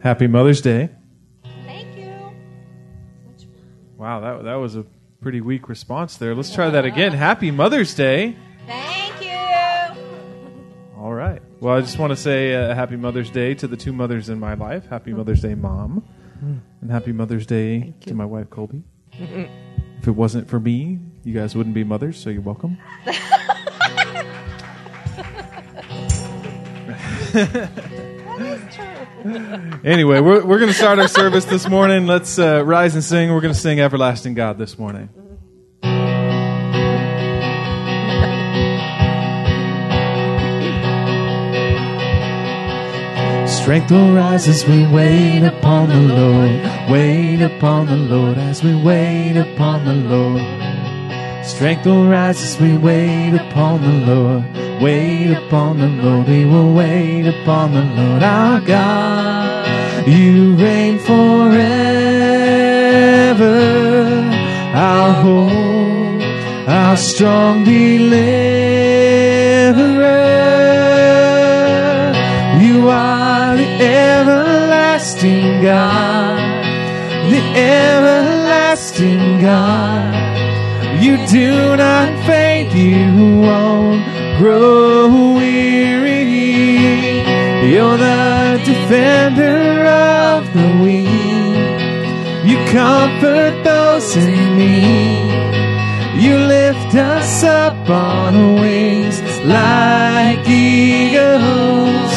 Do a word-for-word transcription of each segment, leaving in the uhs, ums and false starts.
Happy Mother's Day. Thank you. Wow, that that was a pretty weak response there. Let's try that again. Happy Mother's Day. Thank you. All right. Well, I just want to say uh, Happy Mother's Day to the two mothers in my life. Happy Mother's Day, Mom. And Happy Mother's Day to my wife, Colby. If it wasn't for me, you guys wouldn't be mothers, so you're welcome. Anyway, we're we're going to start our service this morning. Let's uh, rise and sing. We're going to sing Everlasting God this morning. Strength will rise as we wait upon the Lord. Wait upon the Lord as we wait upon the Lord. Strength will rise as we wait upon the Lord. Wait upon the Lord, we will wait upon the Lord our God. You reign forever, our hope, our strong deliverer. You are the everlasting God, the everlasting God. You do not fade, you won't grow weary. You're the defender of the weak. You comfort those in need. You lift us up on wings like eagles.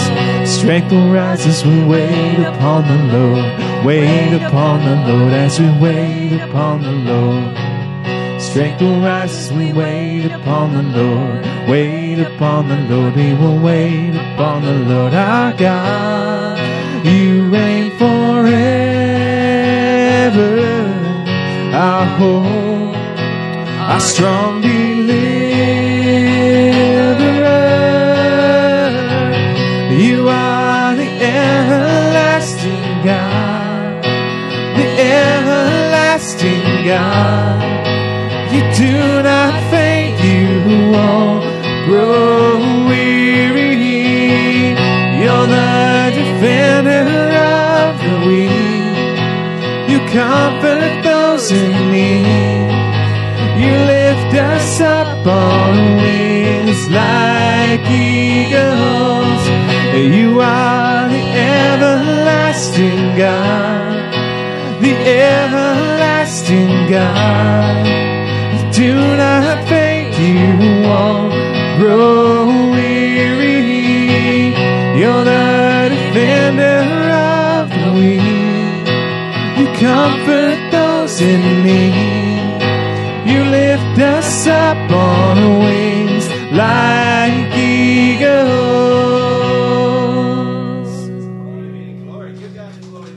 Strength will rise as we wait upon the Lord. Wait upon the Lord as we wait upon the Lord. Strength will rise as we wait upon the Lord. Wait upon the Lord, we will wait upon the Lord our God. You reign forever, our hope, our strong deliverer. You are the everlasting God, the everlasting God. You do not faint, you won't grow weary. You're the defender of the weak. You comfort those in need. You lift us up on wings like eagles. You are the everlasting God, the everlasting God. Do not faint, you won't grow weary. You're the defender of the weak. You comfort those in need. You lift us up on wings like eagles. Glory, give God the glory.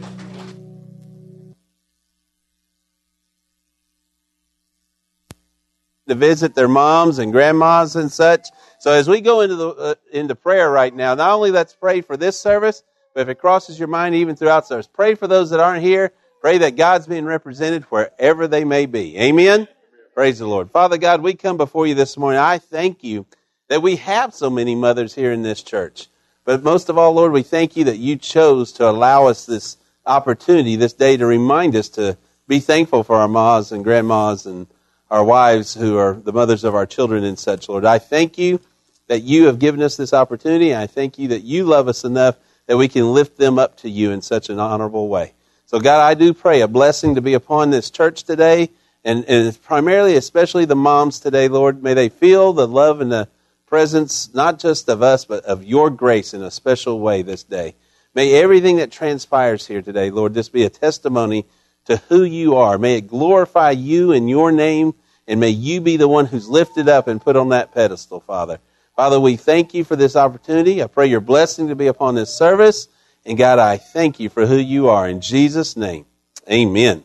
To visit their moms and grandmas and such. So as we go into the uh, into prayer right now, not only let's pray for this service, but if it crosses your mind even throughout service, pray for those that aren't here. Pray that God's being represented wherever they may be. Amen? Amen. Praise the Lord. Father God, we come before you this morning. I thank you that we have so many mothers here in this church. But most of all, Lord, we thank you that you chose to allow us this opportunity, this day, to remind us to be thankful for our mas and grandmas and our wives who are the mothers of our children and such, Lord. I thank you that you have given us this opportunity. I thank you that you love us enough that we can lift them up to you in such an honorable way. So, God, I do pray a blessing to be upon this church today, and, and primarily, especially the moms today, Lord. May they feel the love and the presence, not just of us, but of your grace in a special way this day. May everything that transpires here today, Lord, this be a testimony to who you are. May it glorify you in your name, and may you be the one who's lifted up and put on that pedestal, Father. Father, we thank you for this opportunity. I pray your blessing to be upon this service. And God, I thank you for who you are. In Jesus' name, amen. Amen.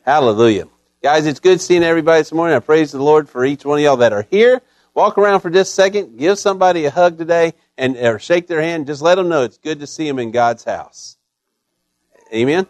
Hallelujah. Guys, it's good seeing everybody this morning. I praise the Lord for each one of y'all that are here. Walk around for just a second. Give somebody a hug today, and or shake their hand. Just let them know it's good to see them in God's house. Amen.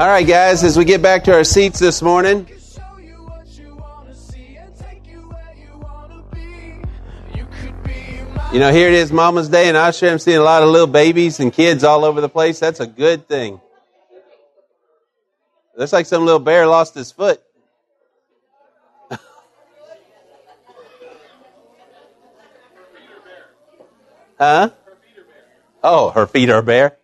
All right, guys, as we get back to our seats this morning, you know, here it is, Mama's Day, and I sure am seeing a lot of little babies and kids all over the place. That's a good thing. Looks like some little bear lost his foot. Huh? Oh, her feet are bare.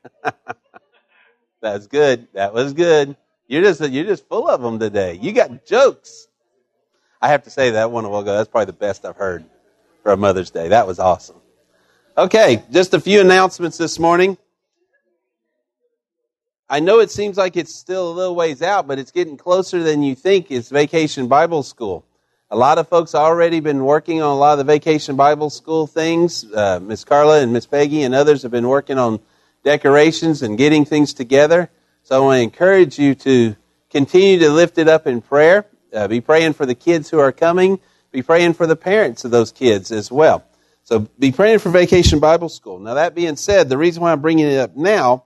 That's good. That was good. You're just you're just full of them today. You got jokes. I have to say that one a while ago. That's probably the best I've heard for a Mother's Day. That was awesome. Okay, just a few announcements this morning. I know it seems like it's still a little ways out, but it's getting closer than you think. It's Vacation Bible School. A lot of folks already been working on a lot of the Vacation Bible School things. Uh, Miss Carla and Miss Peggy and others have been working on decorations and getting things together. So I want to encourage you to continue to lift it up in prayer. Uh, be praying for the kids who are coming. Be praying for the parents of those kids as well. So be praying for Vacation Bible School. Now, that being said, the reason why I'm bringing it up now,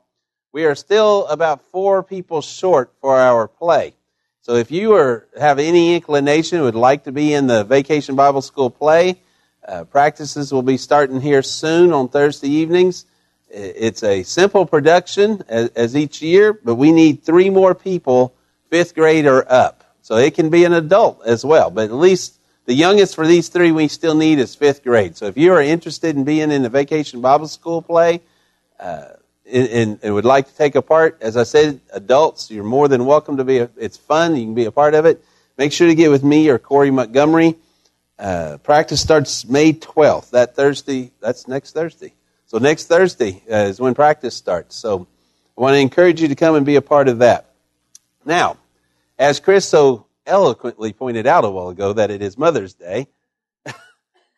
we are still about four people short for our play. So if you are have any inclination, would like to be in the Vacation Bible School play, uh, practices will be starting here soon on Thursday evenings. It's a simple production as, as each year, but we need three more people, fifth grade or up. So it can be an adult as well, but at least the youngest for these three we still need is fifth grade. So if you are interested in being in the Vacation Bible School play uh, and, and, and would like to take a part, as I said, adults, you're more than welcome to be. A, it's fun. You can be a part of it. Make sure to get with me or Corey Montgomery. Uh, practice starts May twelfth, that Thursday. That's next Thursday. So next Thursday uh, is when practice starts. So I want to encourage you to come and be a part of that. Now, as Chris so eloquently pointed out a while ago that it is Mother's Day,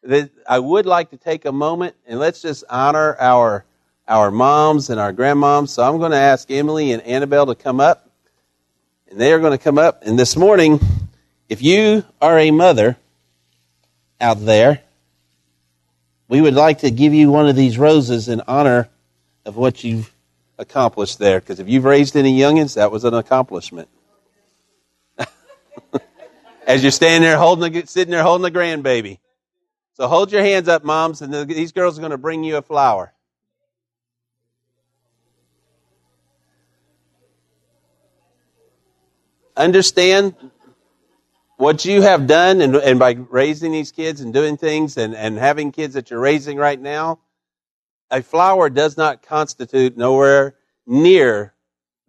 that I would like to take a moment and let's just honor our our moms and our grandmoms. So I'm going to ask Emily and Annabelle to come up. And they are going to come up. And this morning, if you are a mother out there, we would like to give you one of these roses in honor of what you've accomplished there. Because if you've raised any youngins, that was an accomplishment. As you're standing there, holding, the, sitting there holding the grandbaby. So hold your hands up, moms, and the, these girls are going to bring you a flower. Understand what you have done, and, and by raising these kids and doing things and, and having kids that you're raising right now, a flower does not constitute nowhere near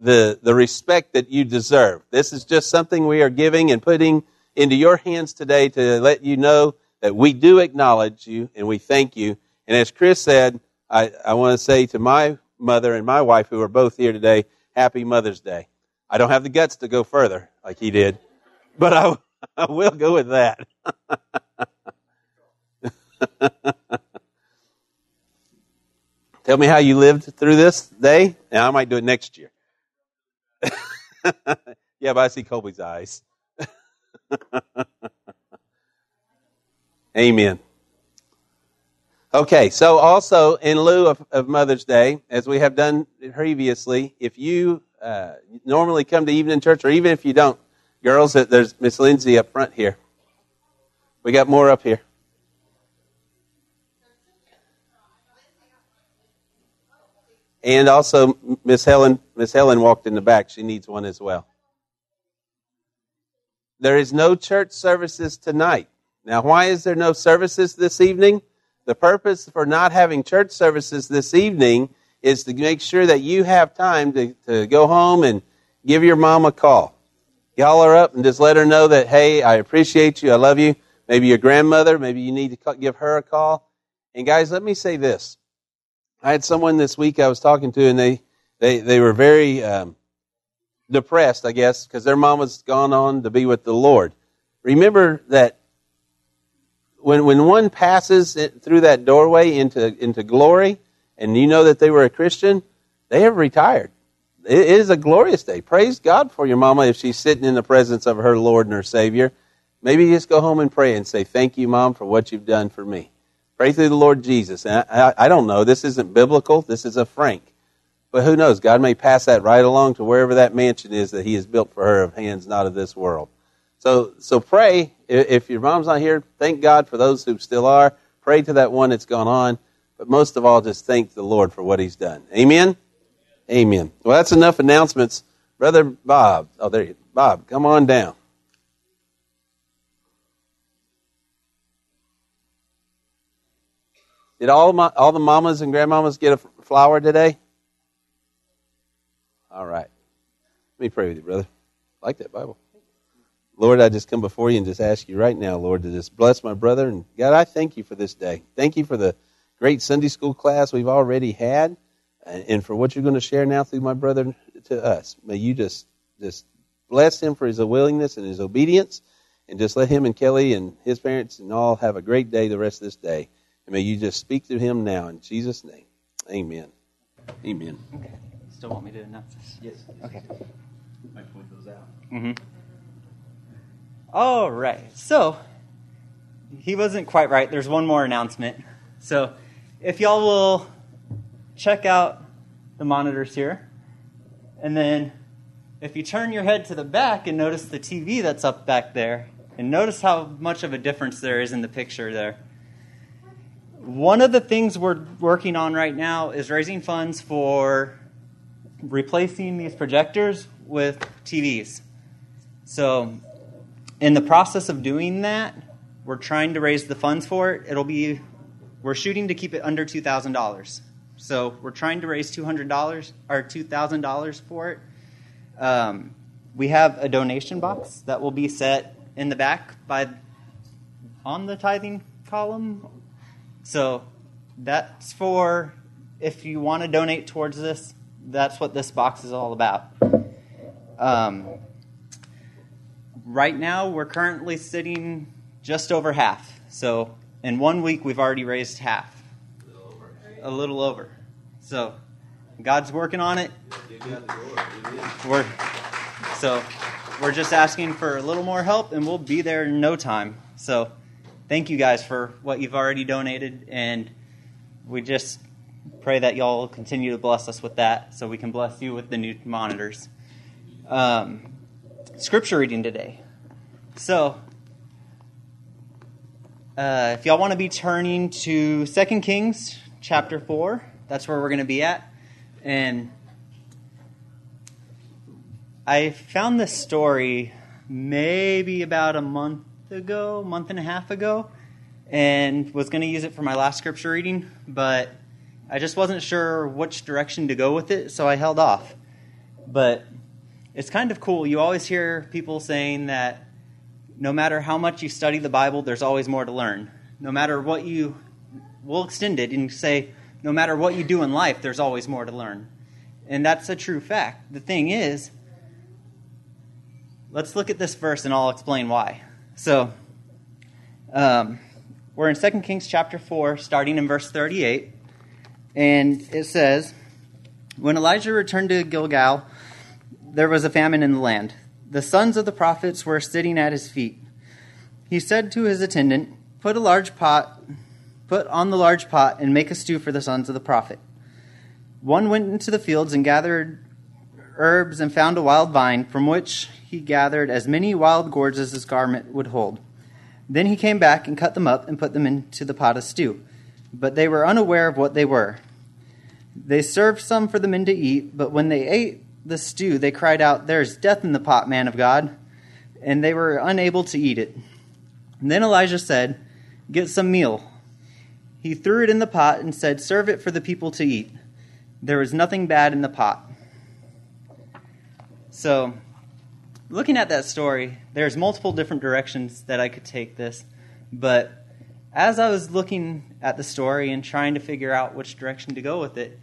the the respect that you deserve. This is just something we are giving and putting into your hands today to let you know that we do acknowledge you and we thank you. And as Chris said, I, I want to say to my mother and my wife, who are both here today, Happy Mother's Day. I don't have the guts to go further like he did, but I I will go with that. Tell me how you lived through this day, and I might do it next year. Yeah, but I see Colby's eyes. Amen. Okay, so also in lieu of, of Mother's Day, as we have done previously, if you uh, normally come to evening church, or even if you don't, girls, there's Miss Lindsay up front here. We got more up here. And also, Miss Helen, Miss Helen walked in the back. She needs one as well. There is no church services tonight. Now, why is there no services this evening? The purpose for not having church services this evening is to make sure that you have time to, to go home and give your mom a call. Y'all are up and just let her know that, hey, I appreciate you, I love you. Maybe your grandmother, maybe you need to give her a call. And guys, let me say this. I had someone this week I was talking to, and they, they, they were very um, depressed, I guess, because their mom was gone on to be with the Lord. Remember that when when one passes through that doorway into, into glory, and you know that they were a Christian, they have retired. It is a glorious day. Praise God for your mama if she's sitting in the presence of her Lord and her Savior. Maybe just go home and pray and say, thank you, Mom, for what you've done for me. Pray through the Lord Jesus. And I, I, I don't know. This isn't biblical. This is a Frank. But who knows? God may pass that right along to wherever that mansion is that he has built for her of hands, not of this world. So so pray. If your mom's not here, thank God for those who still are. Pray to that one that's gone on. But most of all, just thank the Lord for what he's done. Amen? Amen. Well, that's enough announcements. Brother Bob. Oh, there you go. Bob, come on down. Did all my, all the mamas and grandmamas get a flower today? All right. Let me pray with you, brother. I like that Bible. Lord, I just come before you and just ask you right now, Lord, to just bless my brother. And God, I thank you for this day. Thank you for the great Sunday school class we've already had and for what you're going to share now through my brother to us. May you just, just bless him for his willingness and his obedience, and just let him and Kelly and his parents and all have a great day the rest of this day. And may you just speak to him now in Jesus' name. Amen. Amen. Okay. Still want me to announce this? Yes. Okay. I point those out. Mm-hmm. All right. So, he wasn't quite right. There's one more announcement. So, if y'all will check out the monitors here, and then if you turn your head to the back and notice the T V that's up back there, and notice how much of a difference there is in the picture there. One of the things we're working on right now is raising funds for replacing these projectors with T Vs. So in the process of doing that, we're trying to raise the funds for it. It'll be, we're shooting to keep it under two thousand dollars. So we're trying to raise two hundred dollars or two thousand dollars for it. Um, we have a donation box that will be set in the back by on the tithing column. So that's for, if you want to donate towards this, that's what this box is all about. Um, right now, we're currently sitting just over half. So in one week, we've already raised half. A little over. A little over. So God's working on it. We're, so we're just asking for a little more help, and we'll be there in no time. So thank you guys for what you've already donated, and we just pray that y'all continue to bless us with that so we can bless you with the new monitors. Um, scripture reading today. So, uh, if y'all want to be turning to Second Kings chapter four, that's where we're going to be at. And I found this story maybe about a month ago, month and a half ago, and was going to use it for my last scripture reading, but I just wasn't sure which direction to go with it, so I held off. But it's kind of cool. You always hear people saying that no matter how much you study the Bible, there's always more to learn. No matter what you, we'll extend it and say, no matter what you do in life, there's always more to learn. And that's a true fact. The thing is, let's look at this verse and I'll explain why. So, um, we're in Second Kings chapter four, starting in verse thirty-eight, And it says, when Elijah returned to Gilgal, there was a famine in the land. The sons of the prophets were sitting at his feet. He said to his attendant, put a large pot, put on the large pot and make a stew for the sons of the prophet. One went into the fields and gathered herbs and found a wild vine from which he gathered as many wild gourds as his garment would hold. Then he came back and cut them up and put them into the pot of stew. But they were unaware of what they were. They served some for the men to eat, but when they ate the stew, they cried out, there is death in the pot, man of God. And they were unable to eat it. And then Elijah said, get some meal. He threw it in the pot and said, serve it for the people to eat. There was nothing bad in the pot. So, looking at that story, there's multiple different directions that I could take this, but as I was looking at the story and trying to figure out which direction to go with it,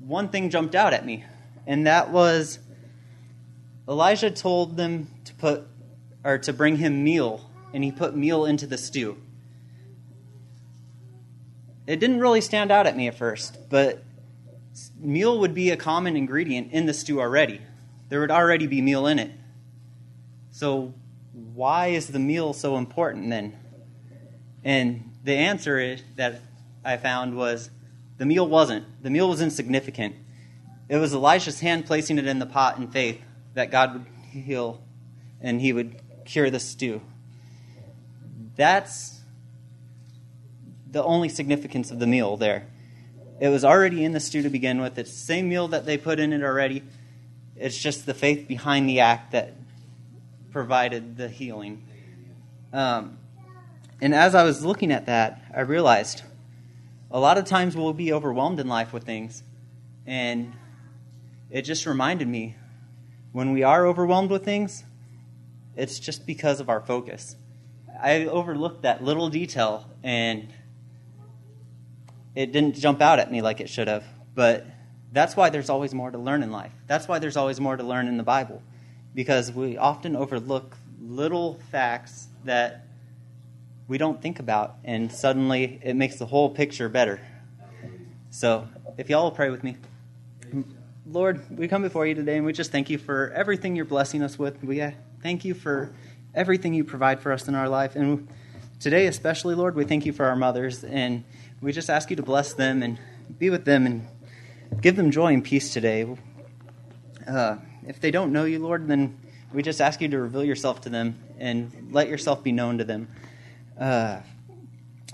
one thing jumped out at me, and that was Elijah told them to put or to bring him meal, and he put meal into the stew. It didn't really stand out at me at first, but meal would be a common ingredient in the stew already. There would already be meal in it. So why is the meal so important then? And the answer is, that I found was the meal wasn't. The meal was insignificant. It was Elisha's hand placing it in the pot in faith that God would heal and he would cure the stew. That's the only significance of the meal there. It was already in the stew to begin with. It's the same meal that they put in it already. It's just the faith behind the act that provided the healing. Um And as I was looking at that, I realized a lot of times we'll be overwhelmed in life with things. And it just reminded me, when we are overwhelmed with things, it's just because of our focus. I overlooked that little detail, and it didn't jump out at me like it should have. But that's why there's always more to learn in life. That's why there's always more to learn in the Bible, because we often overlook little facts that we don't think about, and suddenly it makes the whole picture better. So if y'all will pray with me. Lord, we come before you today, and we just thank you for everything you're blessing us with. We thank you for everything you provide for us in our life. And today especially, Lord, we thank you for our mothers, and we just ask you to bless them and be with them and give them joy and peace today. Uh, if they don't know you, Lord, then we just ask you to reveal yourself to them and let yourself be known to them. Uh,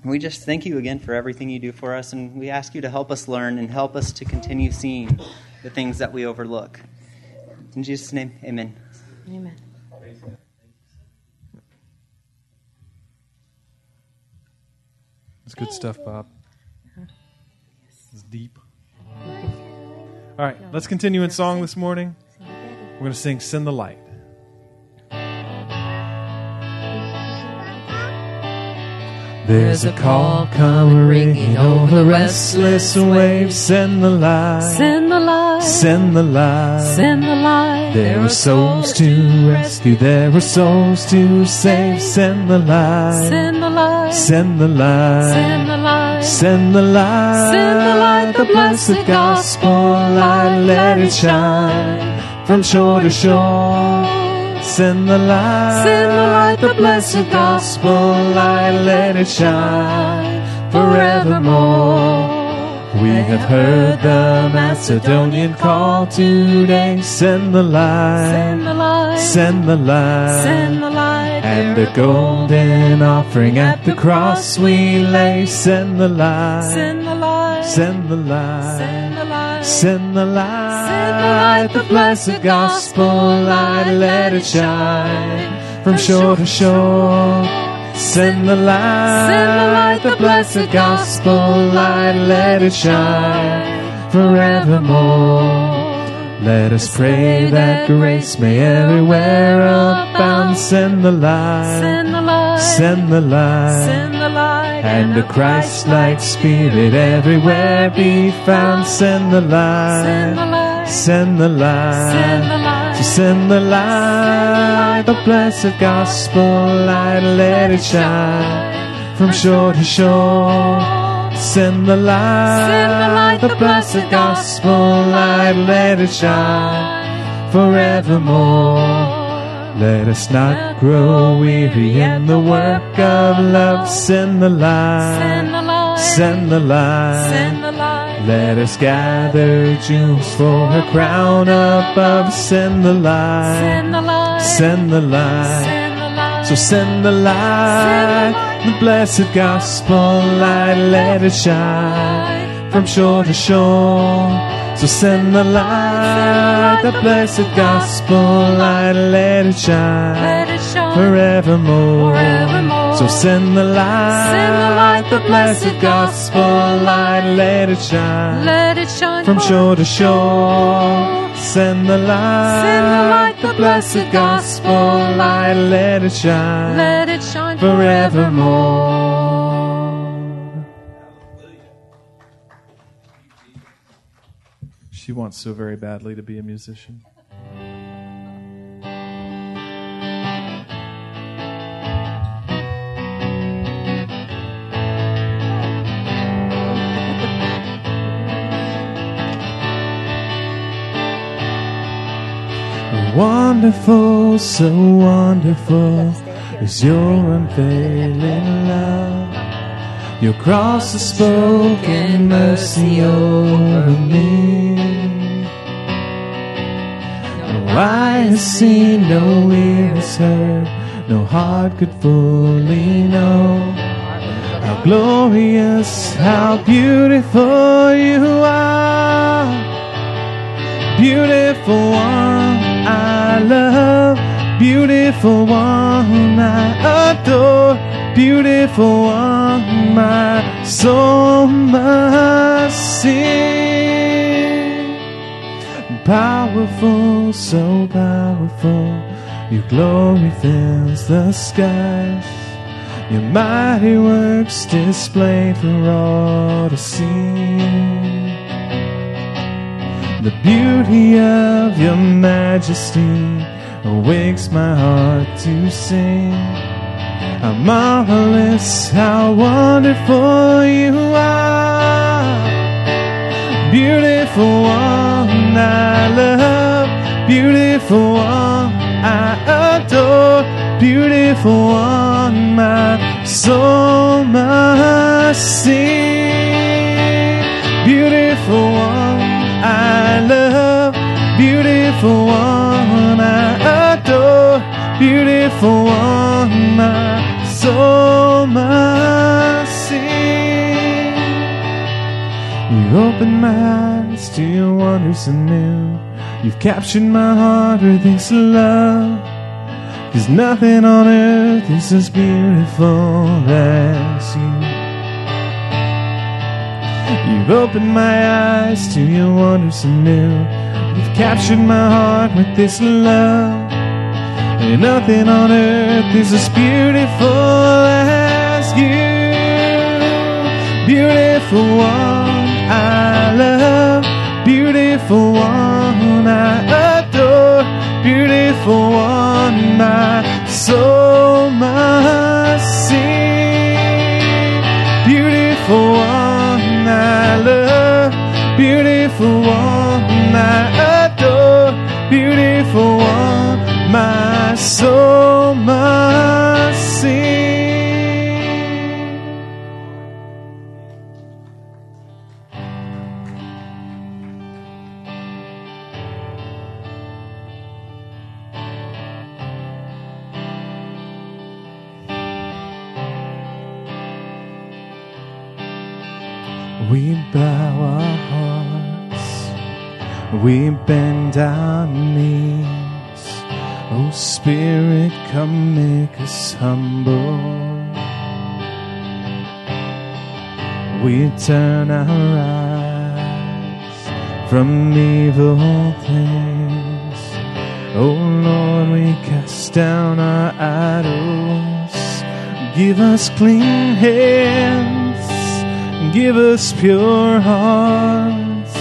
we just thank you again for everything you do for us, and we ask you to help us learn and help us to continue seeing the things that we overlook. In Jesus' name, amen. Amen. That's good stuff, Bob. It's deep. All right, let's continue in song this morning. We're going to sing Send the Light. There's a call coming ringing over restless waves. Send the light, send the light, send the light, send the light. There are souls to rescue, there are souls to save. Send the light, send the light, send the light, send the light, send the light, send the light. The blessed gospel light, let it shine from shore to shore. Send the light, send the light, the blessed gospel light, let it shine forevermore. We have heard the Macedonian call today. Send the light, send the light, send the light, send the light. And the golden offering at the cross we lay. Send the light, send the light, send the light, send the light. Light, the blessed gospel light, let it shine from shore to shore. Send the light, send the light, the blessed gospel light, let it shine forevermore. Let us pray that grace may everywhere abound. Send the light, send the light, send the light, and the Christ-like spirit everywhere be found. Send the light, send the light, to send the light, the blessed gospel light, let it shine from shore to shore. Send the light, Send the, light the, the blessed gospel light, let it shine forevermore. Let us not grow weary in the work of love. Send the light, send the light, let us gather jewels for her crown above. Send the light, send the light. So send the light, the blessed gospel light, let it shine from shore to shore. So send the light, the blessed gospel light, let it shine forevermore. So send the light, the blessed gospel light, let it shine from shore to shore. Send the light, send the light, the blessed gospel light, let it shine, let it shine forevermore. She wants so very badly to be a musician. Wonderful, so wonderful is your unfailing love. Your cross has spoken mercy over me. No eye has seen, no ear has heard, no heart could fully know how glorious, how beautiful you are. Beautiful one I love, beautiful one I adore, beautiful one my soul must sing. Powerful, so powerful, your glory fills the skies. Your mighty works displayed for all to see. The beauty of your majesty awakes my heart to sing. How marvelous, how wonderful you are. Beautiful one I love, beautiful one I adore, beautiful one my soul must sing. Beautiful one I love, beautiful one I adore, beautiful one my soul must sing. You opened my eyes to your wonders anew. You've captured my heart with this love, 'cause nothing on earth is as beautiful as you. You've opened my eyes to your wonders anew. You've captured my heart with this love, and nothing on earth is as beautiful as you. Beautiful one I love, beautiful one I adore, beautiful one my soul must sing. Beautiful one I love, beautiful one I adore, beautiful one my soul must sing. We bow our hearts, we bend our knees. Oh Spirit, come make us humble. We turn our eyes from evil things. Oh Lord, we cast down our idols. Give us clean hands, give us pure hearts.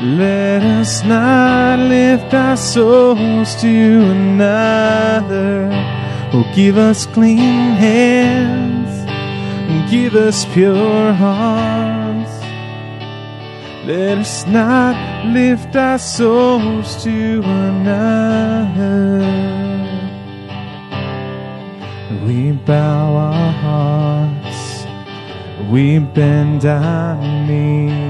Let us not lift our souls to another. Oh, give us clean hands, give us pure hearts. Let us not lift our souls to another. We bow our hearts, we bend our knees.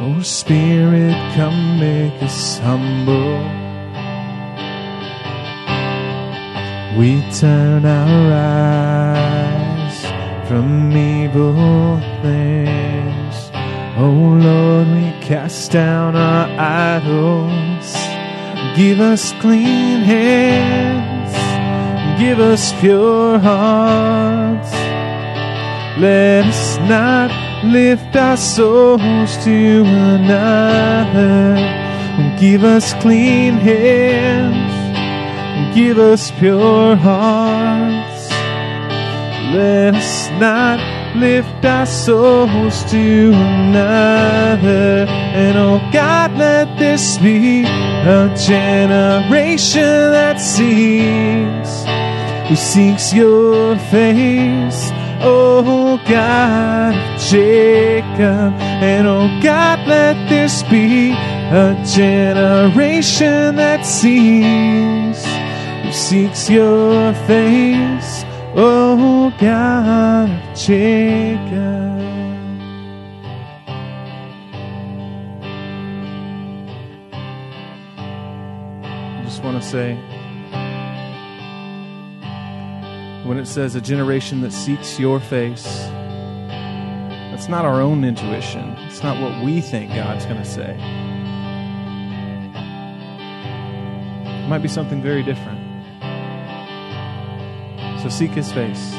Oh Spirit, come make us humble. We turn our eyes from evil things. Oh Lord, we cast down our idols. Give us clean hands, give us pure hearts. Let us not lift our souls to another. Give us clean hands, give us pure hearts. Let us not lift our souls to another. And oh God, let this be a generation that seeks, who seeks your face, oh God of Jacob. And oh God, let this be a generation that seeks, seeks your face, oh God of Jacob. I just want to say, when it says a generation that seeks your face, that's not our own intuition. It's not what we think God's going to say. It might be something very different. So seek his face.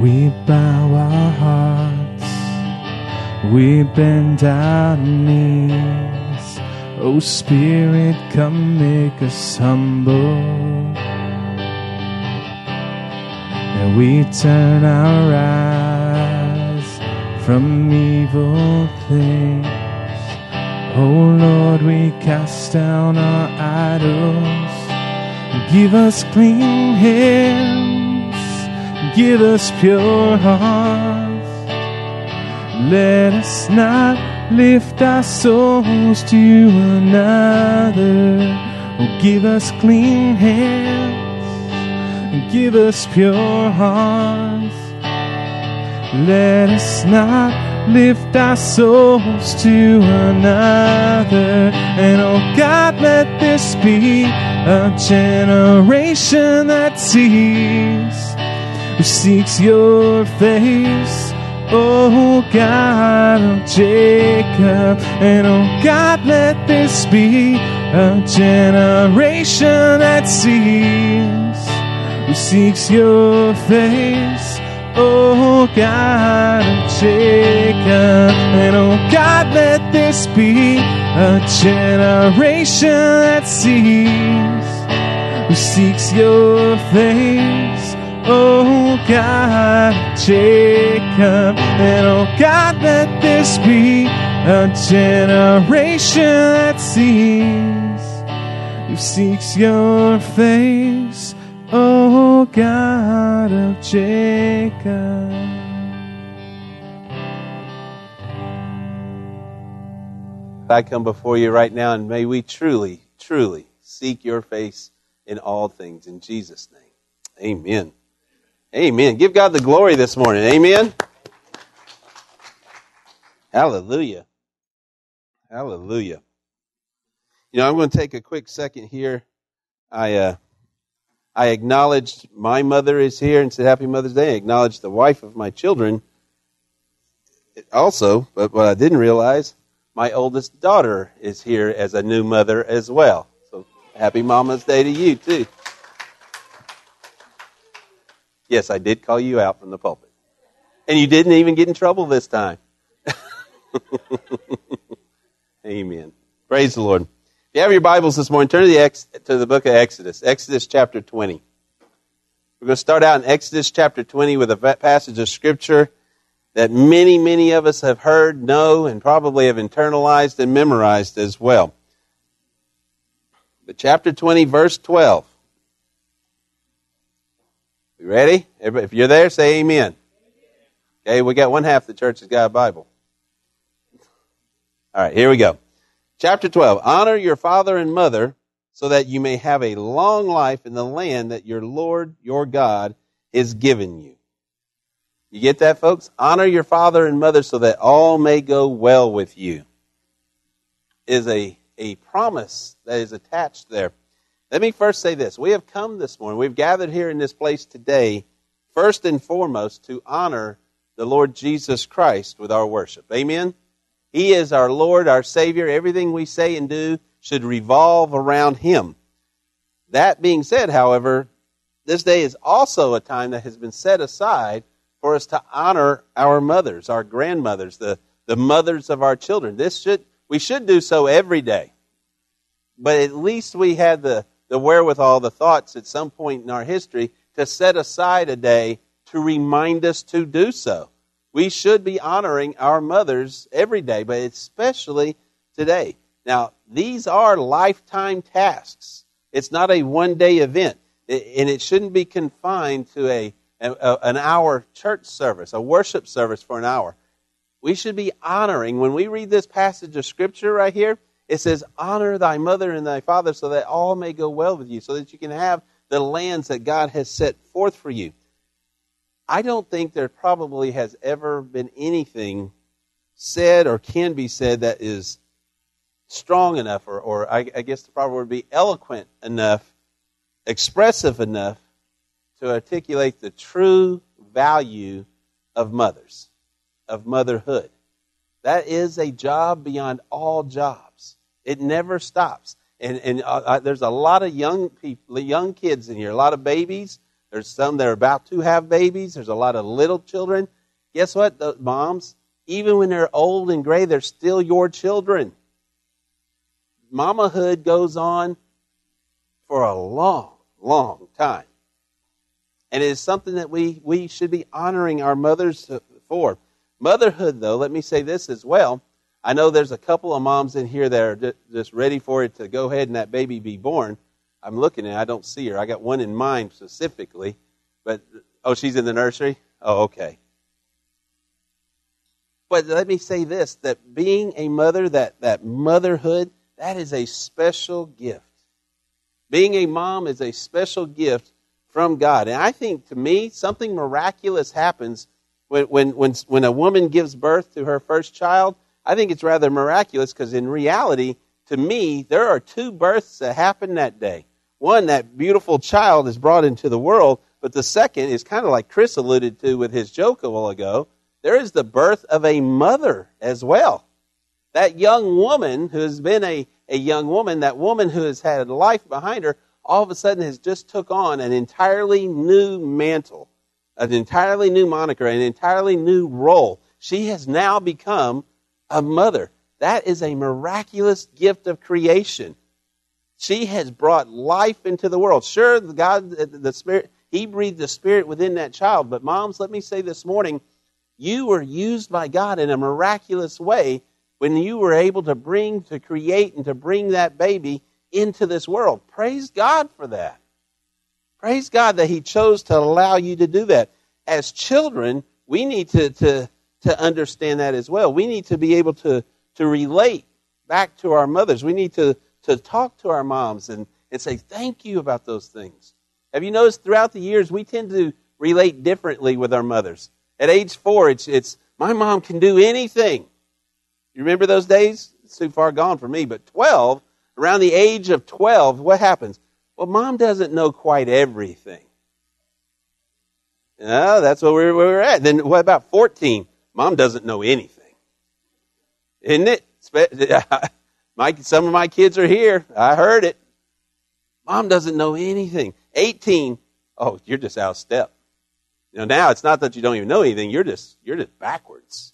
We bow our hearts, we bend our knees. Oh Spirit, come make us humble. And we turn our eyes from evil things. Oh Lord, we cast down our idols. Give us clean hands, give us pure hearts. Let us not lift our souls to another. Oh, give us clean hands, give us pure hearts. Let us not lift our souls to another. And oh God, let this be a generation that sees, who seeks your face, oh God of Jacob. And oh God, let this be a generation that sees, who seeks your face, oh God of Jacob. And oh God, let this be a generation that sees, who seeks your face, oh God of Jacob. And oh God, let this be a generation that sees, who seeks your face, oh God of Jacob. I come before you right now, and may we truly, truly seek your face in all things. In Jesus' name, amen. Amen. Give God the glory this morning. Amen. Hallelujah. Hallelujah. You know, I'm going to take a quick second here. I... uh I acknowledged my mother is here and said, Happy Mother's Day. I acknowledged the wife of my children also, but what I didn't realize, my oldest daughter is here as a new mother as well. So happy Mama's Day to you too. Yes, I did call you out from the pulpit. And you didn't even get in trouble this time. Amen. Praise the Lord. If you have your Bibles this morning, turn to the, ex- to the book of Exodus, Exodus chapter twenty. We're going to start out in Exodus chapter twenty with a passage of Scripture that many, many of us have heard, know, and probably have internalized and memorized as well. But chapter twenty, verse twelve. You ready? Everybody, if you're there, say amen. Okay, we got one half the church has got a Bible. All right, here we go. Chapter twelve, honor your father and mother so that you may have a long life in the land that your Lord, your God, is giving you. You get that, folks? Honor your father and mother so that all may go well with you. Is a, a promise that is attached there. Let me first say this. We have come this morning. We've gathered here in this place today, first and foremost, to honor the Lord Jesus Christ with our worship. Amen? He is our Lord, our Savior. Everything we say and do should revolve around Him. That being said, however, this day is also a time that has been set aside for us to honor our mothers, our grandmothers, the, the mothers of our children. This should we should do so every day. But at least we had the, the wherewithal, the thoughts at some point in our history to set aside a day to remind us to do so. We should be honoring our mothers every day, but especially today. Now, these are lifetime tasks. It's not a one-day event, and it shouldn't be confined to a, a an hour church service, a worship service for an hour. We should be honoring. When we read this passage of Scripture right here, it says, honor thy mother and thy father so that all may go well with you, so that you can have the lands that God has set forth for you. I don't think there probably has ever been anything said or can be said that is strong enough, or, or I, I guess the proper word would be eloquent enough, expressive enough to articulate the true value of mothers, of motherhood. That is a job beyond all jobs. It never stops. And, and uh, there's a lot of young people, young kids in here, a lot of babies. There's some that are about to have babies. There's a lot of little children. Guess what, the moms? Even when they're old and gray, they're still your children. Mamahood goes on for a long, long time. And it is something that we, we should be honoring our mothers for. Motherhood, though, let me say this as well. I know there's a couple of moms in here that are just ready for it to go ahead and that baby be born. I'm looking and I don't see her. I got one in mind specifically. But, oh, she's in the nursery? Oh, okay. But let me say this, that being a mother, that, that motherhood, that is a special gift. Being a mom is a special gift from God. And I think, to me, something miraculous happens when when when, when a woman gives birth to her first child. I think it's rather miraculous because in reality, to me, there are two births that happen that day. One, that beautiful child is brought into the world, but the second is kind of like Chris alluded to with his joke a while ago. There is the birth of a mother as well. That young woman who has been a, a young woman, that woman who has had life behind her, all of a sudden has just took on an entirely new mantle, an entirely new moniker, an entirely new role. She has now become a mother. That is a miraculous gift of creation. She has brought life into the world. Sure, God, the Spirit, He breathed the Spirit within that child. But moms, let me say this morning, you were used by God in a miraculous way when you were able to bring, to create, and to bring that baby into this world. Praise God for that. Praise God that He chose to allow you to do that. As children, we need to, to, to understand that as well. We need to be able to to relate back to our mothers. We need to, to talk to our moms and, and say thank you about those things. Have you noticed throughout the years we tend to relate differently with our mothers? At age four, it's, it's my mom can do anything. You remember those days? It's too far gone for me. But twelve, around the age of twelve, what happens? Well, mom doesn't know quite everything. No, that's where we were at. Then what about fourteen? Mom doesn't know anything. Isn't it? My, some of my kids are here. I heard it. Mom doesn't know anything. eighteen, oh, you're just out of step. You know, now it's not that you don't even know anything. You're just you're just backwards.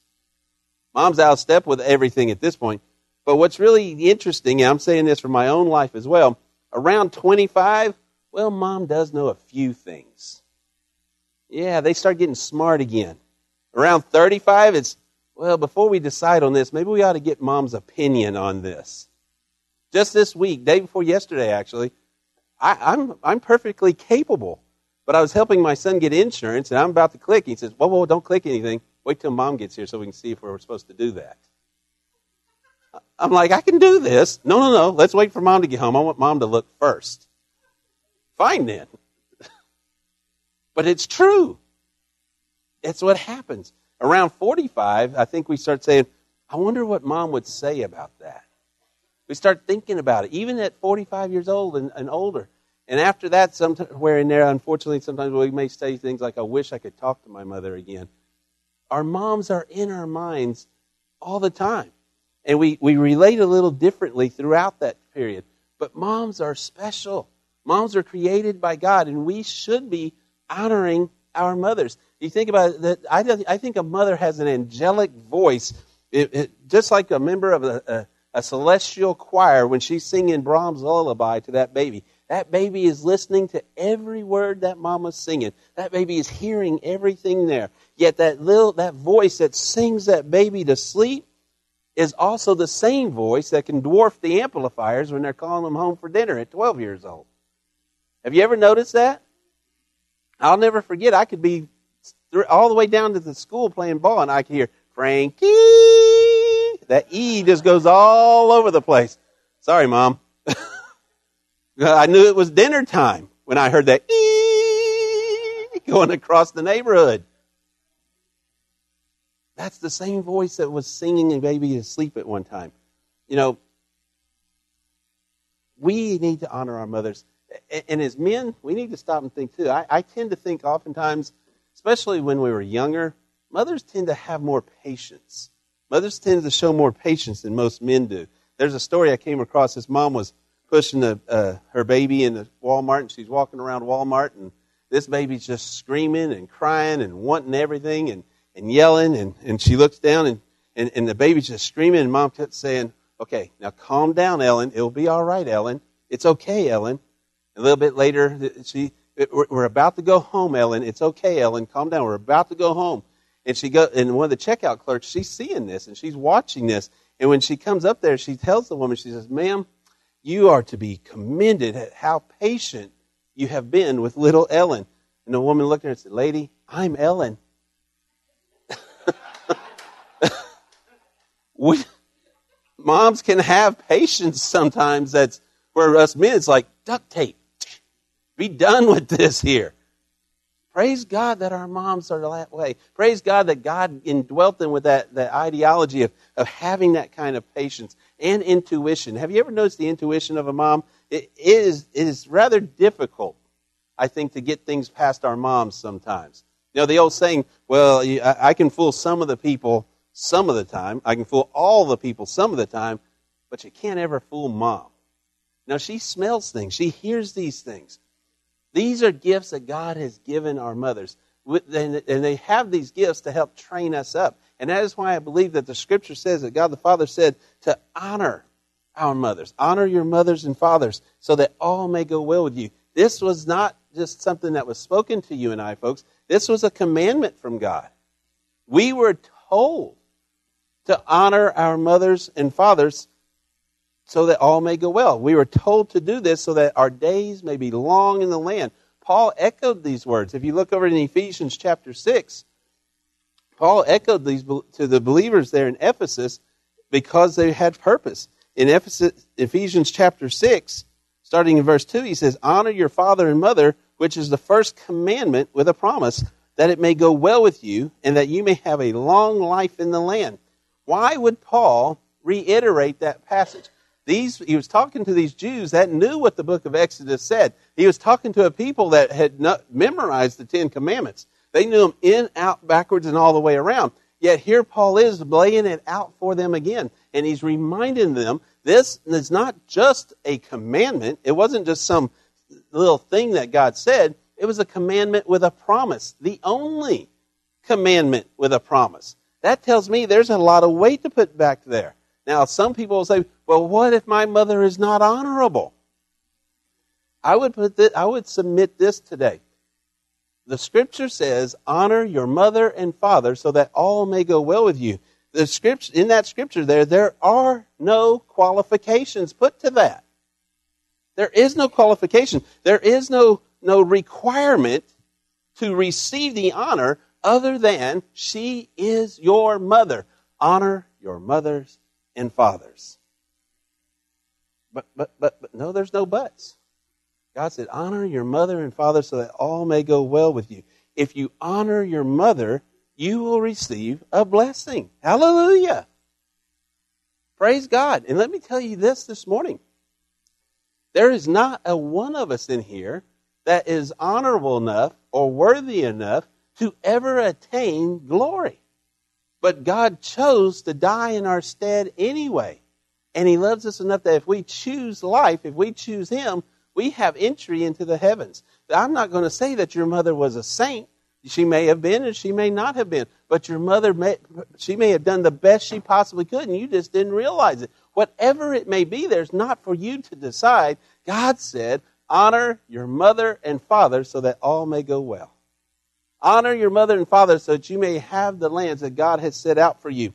Mom's out of step with everything at this point. But what's really interesting, and I'm saying this from my own life as well, around twenty-five, well, mom does know a few things. Yeah, they start getting smart again. Around thirty-five, it's, well, before we decide on this, maybe we ought to get mom's opinion on this. Just this week, day before yesterday, actually, I, I'm I'm perfectly capable But I was helping my son get insurance, and I'm about to click. He says, whoa, whoa, don't click anything. Wait till Mom gets here so we can see if we're supposed to do that. I'm like, I can do this. No, no, no. Let's wait for Mom to get home. I want Mom to look first. Fine then. But it's true. That's what happens. Around forty-five, I think we start saying, I wonder what Mom would say about that. We start thinking about it, even at forty-five years old and, and older. And after that, somewhere in there, unfortunately, sometimes we may say things like, I wish I could talk to my mother again. Our moms are in our minds all the time. And we, we relate a little differently throughout that period. But moms are special. Moms are created by God, and we should be honoring our mothers. You think about it, I, I think a mother has an angelic voice, it, it, just like a member of a, a, a celestial choir when she's singing Brahms' lullaby to that baby. That baby is listening to every word that mama's singing. That baby is hearing everything there. Yet that little that voice that sings that baby to sleep is also the same voice that can dwarf the amplifiers when they're calling them home for dinner at twelve years old. Have you ever noticed that? I'll never forget. I could be all the way down to the school playing ball, and I could hear, Frankie. That E just goes all over the place. Sorry, Mom. I knew it was dinner time when I heard that E going across the neighborhood. That's the same voice that was singing a baby to sleep at one time. You know, we need to honor our mothers. And as men, we need to stop and think too. I, I tend to think oftentimes, especially when we were younger, mothers tend to have more patience. Mothers tend to show more patience than most men do. There's a story I came across. This mom was pushing the, uh, her baby in the Walmart, and she's walking around Walmart, and this baby's just screaming and crying and wanting everything and, and yelling, and, and she looks down, and, and, and the baby's just screaming, and Mom kept saying, okay, now calm down, Ellen. It'll be all right, Ellen. It's okay, Ellen. A little bit later, she, we're about to go home, Ellen. It's okay, Ellen. Calm down. We're about to go home. And she go, and one of the checkout clerks, she's seeing this, and she's watching this. And when she comes up there, she tells the woman, she says, ma'am, you are to be commended at how patient you have been with little Ellen. And the woman looked at her and said, lady, I'm Ellen. we, moms can have patience sometimes that's, where us men, it's like, duct tape. Be done with this here. Praise God that our moms are that way. Praise God that God indwelt them with that, that ideology of, of having that kind of patience and intuition. Have you ever noticed the intuition of a mom? It is, it is rather difficult, I think, to get things past our moms sometimes. You know, the old saying, well, I can fool some of the people some of the time. I can fool all the people some of the time, but you can't ever fool Mom. Now, she smells things. She hears these things. These are gifts that God has given our mothers. And they have these gifts to help train us up. And that is why I believe that the Scripture says that God the Father said to honor our mothers. Honor your mothers and fathers so that all may go well with you. This was not just something that was spoken to you and I, folks. This was a commandment from God. We were told to honor our mothers and fathers so that all may go well. We were told to do this so that our days may be long in the land. Paul echoed these words. If you look over in Ephesians chapter six, Paul echoed these to the believers there in Ephesus because they had purpose. In Ephesus, Ephesians chapter six, starting in verse two, he says, honor your father and mother, which is the first commandment with a promise, that it may go well with you and that you may have a long life in the land. Why would Paul reiterate that passage? These, he was talking to these Jews that knew what the book of Exodus said. He was talking to a people that had not memorized the Ten Commandments. They knew them in, out, backwards, and all the way around. Yet here Paul is laying it out for them again. And he's reminding them this is not just a commandment. It wasn't just some little thing that God said. It was a commandment with a promise. The only commandment with a promise. That tells me there's a lot of weight to put back there. Now, some people will say, well, what if my mother is not honorable? I would put this, I would submit this today. The Scripture says, honor your mother and father so that all may go well with you. The scripture, in that Scripture there, there are no qualifications put to that. There is no qualification. There is no, no requirement to receive the honor other than she is your mother. Honor your mothers and fathers. But, but, but, but, no, there's no buts. God said, honor your mother and father so that all may go well with you. If you honor your mother, you will receive a blessing. Hallelujah. Praise God. And let me tell you this this morning. There is not a one of us in here that is honorable enough or worthy enough to ever attain glory. But God chose to die in our stead anyway. And he loves us enough that if we choose life, if we choose him, we have entry into the heavens. I'm not going to say that your mother was a saint. She may have been and she may not have been. But your mother, may, she may have done the best she possibly could and you just didn't realize it. Whatever it may be, there's not for you to decide. God said, honor your mother and father so that all may go well. Honor your mother and father so that you may have the lands that God has set out for you.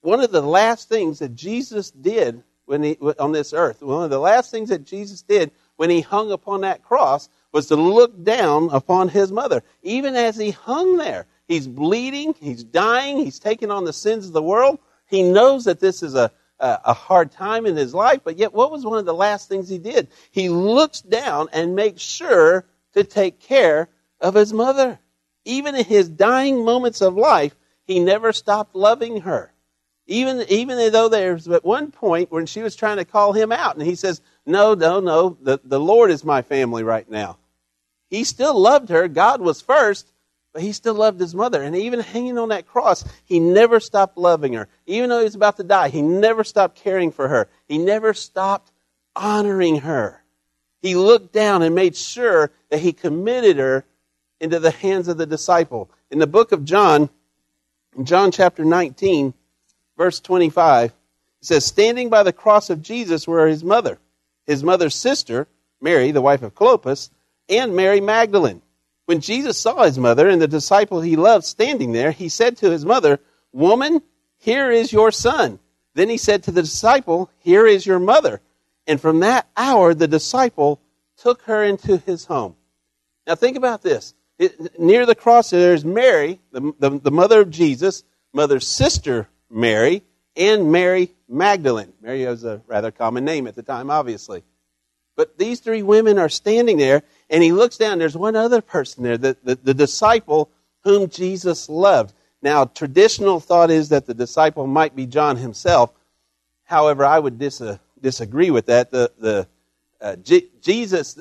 One of the last things that Jesus did when he, on this earth, one of the last things that Jesus did when he hung upon that cross was to look down upon his mother. Even as he hung there, he's bleeding, he's dying, he's taking on the sins of the world. He knows that this is a, a, a hard time in his life, but yet what was one of the last things he did? He looks down and makes sure to take care of his mother. Even in his dying moments of life, he never stopped loving her. Even, even though there's at one point when she was trying to call him out, and he says, no, no, no, the, the Lord is my family right now. He still loved her. God was first, but he still loved his mother. And even hanging on that cross, he never stopped loving her. Even though he was about to die, he never stopped caring for her. He never stopped honoring her. He looked down and made sure that he committed her into the hands of the disciple. In the book of John, in John chapter nineteen, verse twenty-five, it says, standing by the cross of Jesus were his mother, his mother's sister, Mary, the wife of Clopas, and Mary Magdalene. When Jesus saw his mother and the disciple he loved standing there, he said to his mother, woman, here is your son. Then he said to the disciple, here is your mother. And from that hour, the disciple took her into his home. Now think about this. It, near the cross, there's Mary, the, the, the mother of Jesus, mother's sister, Mary, and Mary Magdalene. Mary was a rather common name at the time, obviously. But these three women are standing there, and he looks down. There's one other person there, the, the, the disciple whom Jesus loved. Now, traditional thought is that the disciple might be John himself. However, I would dis, uh, disagree with that. The, the uh, G- Jesus...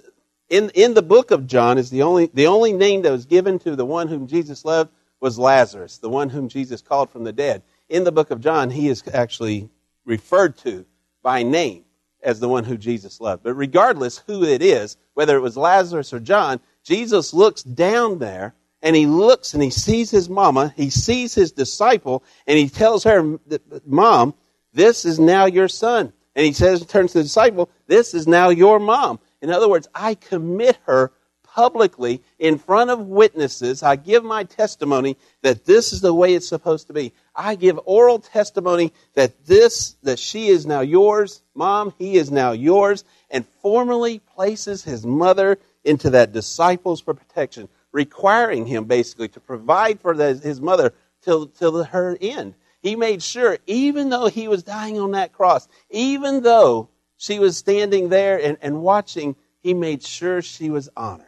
In in the book of John is the only the only name that was given to the one whom Jesus loved was Lazarus, the one whom Jesus called from the dead. In the book of John, he is actually referred to by name as the one who Jesus loved. But regardless who it is, whether it was Lazarus or John, Jesus looks down there and he looks and he sees his mama, he sees his disciple, and he tells her, Mom, this is now your son. And he says, turns to the disciple, this is now your mom. In other words, I commit her publicly in front of witnesses. I give my testimony that this is the way it's supposed to be. I give oral testimony that this, that she is now yours, Mom, he is now yours, and formally places his mother into that disciple's protection, requiring him basically to provide for the, his mother till, till her end. He made sure, even though he was dying on that cross, even though she was standing there and, and watching, he made sure she was honored.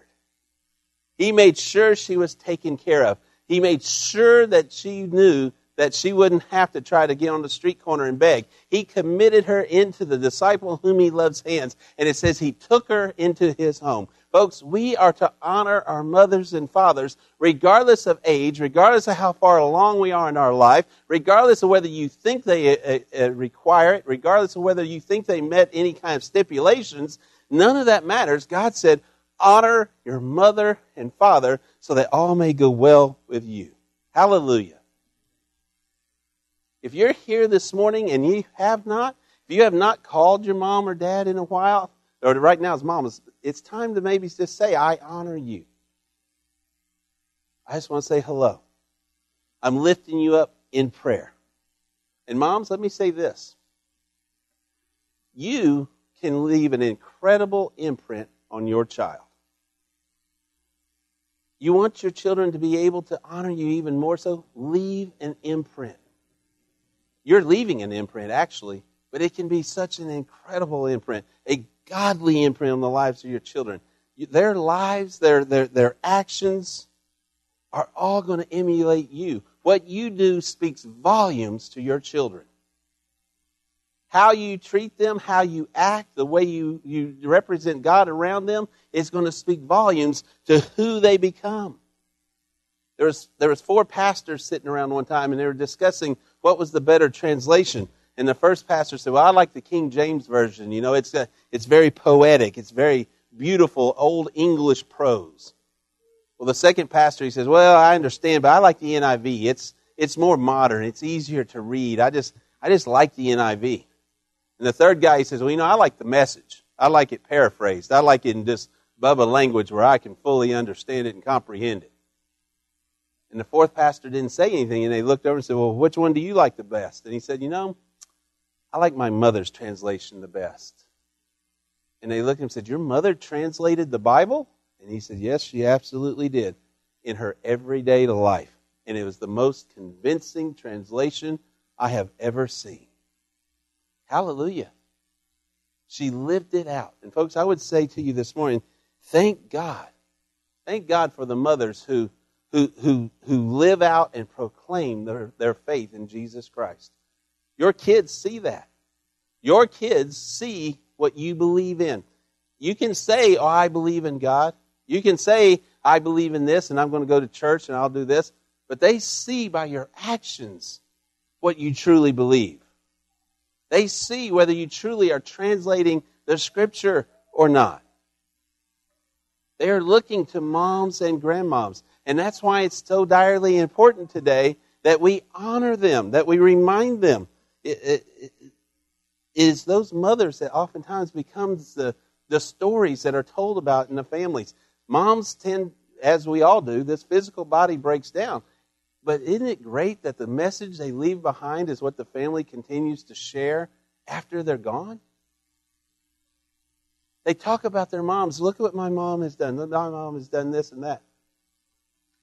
He made sure she was taken care of. He made sure that she knew that she wouldn't have to try to get on the street corner and beg. He committed her into the disciple whom he loves hands. And it says he took her into his home. Folks, we are to honor our mothers and fathers regardless of age, regardless of how far along we are in our life, regardless of whether you think they uh, uh, require it, regardless of whether you think they met any kind of stipulations. None of that matters. God said, honor your mother and father so that all may go well with you. Hallelujah. If you're here this morning and you have not, if you have not called your mom or dad in a while, or right now it's mom, it's time to maybe just say, I honor you. I just want to say hello. I'm lifting you up in prayer. And moms, let me say this. You can leave an incredible imprint on your child. You want your children to be able to honor you even more so? Leave an imprint. You're leaving an imprint, actually, but it can be such an incredible imprint, a godly imprint on the lives of your children. Their lives, their, their, their actions are all going to emulate you. What you do speaks volumes to your children. How you treat them, how you act, the way you, you represent God around them is going to speak volumes to who they become. There was, there was four pastors sitting around one time, and they were discussing what was the better translation. And the first pastor said, well, I like the King James Version. You know, it's a, it's very poetic. It's very beautiful old English prose. Well, the second pastor, he says, well, I understand, but I like the N I V. It's it's more modern. It's easier to read. I just I just like the N I V. And the third guy, he says, well, you know, I like the Message. I like it paraphrased. I like it in this Bubba language where I can fully understand it and comprehend it. And the fourth pastor didn't say anything, and they looked over and said, well, which one do you like the best? And he said, you know, I like my mother's translation the best. And they looked at him and said, your mother translated the Bible? And he said, yes, she absolutely did in her everyday life. And it was the most convincing translation I have ever seen. Hallelujah. She lived it out. And folks, I would say to you this morning, thank God. Thank God for the mothers who who who, who live out and proclaim their, their faith in Jesus Christ. Your kids see that. Your kids see what you believe in. You can say, oh, I believe in God. You can say, I believe in this, and I'm going to go to church, and I'll do this. But they see by your actions what you truly believe. They see whether you truly are translating the Scripture or not. They are looking to moms and grandmoms. And that's why it's so direly important today that we honor them, that we remind them. It, it, it, it is those mothers that oftentimes becomes the the stories that are told about in the families. Moms tend, as we all do, this physical body breaks down. But isn't it great that the message they leave behind is what the family continues to share after they're gone? They talk about their moms. Look at what my mom has done. My mom has done this and that.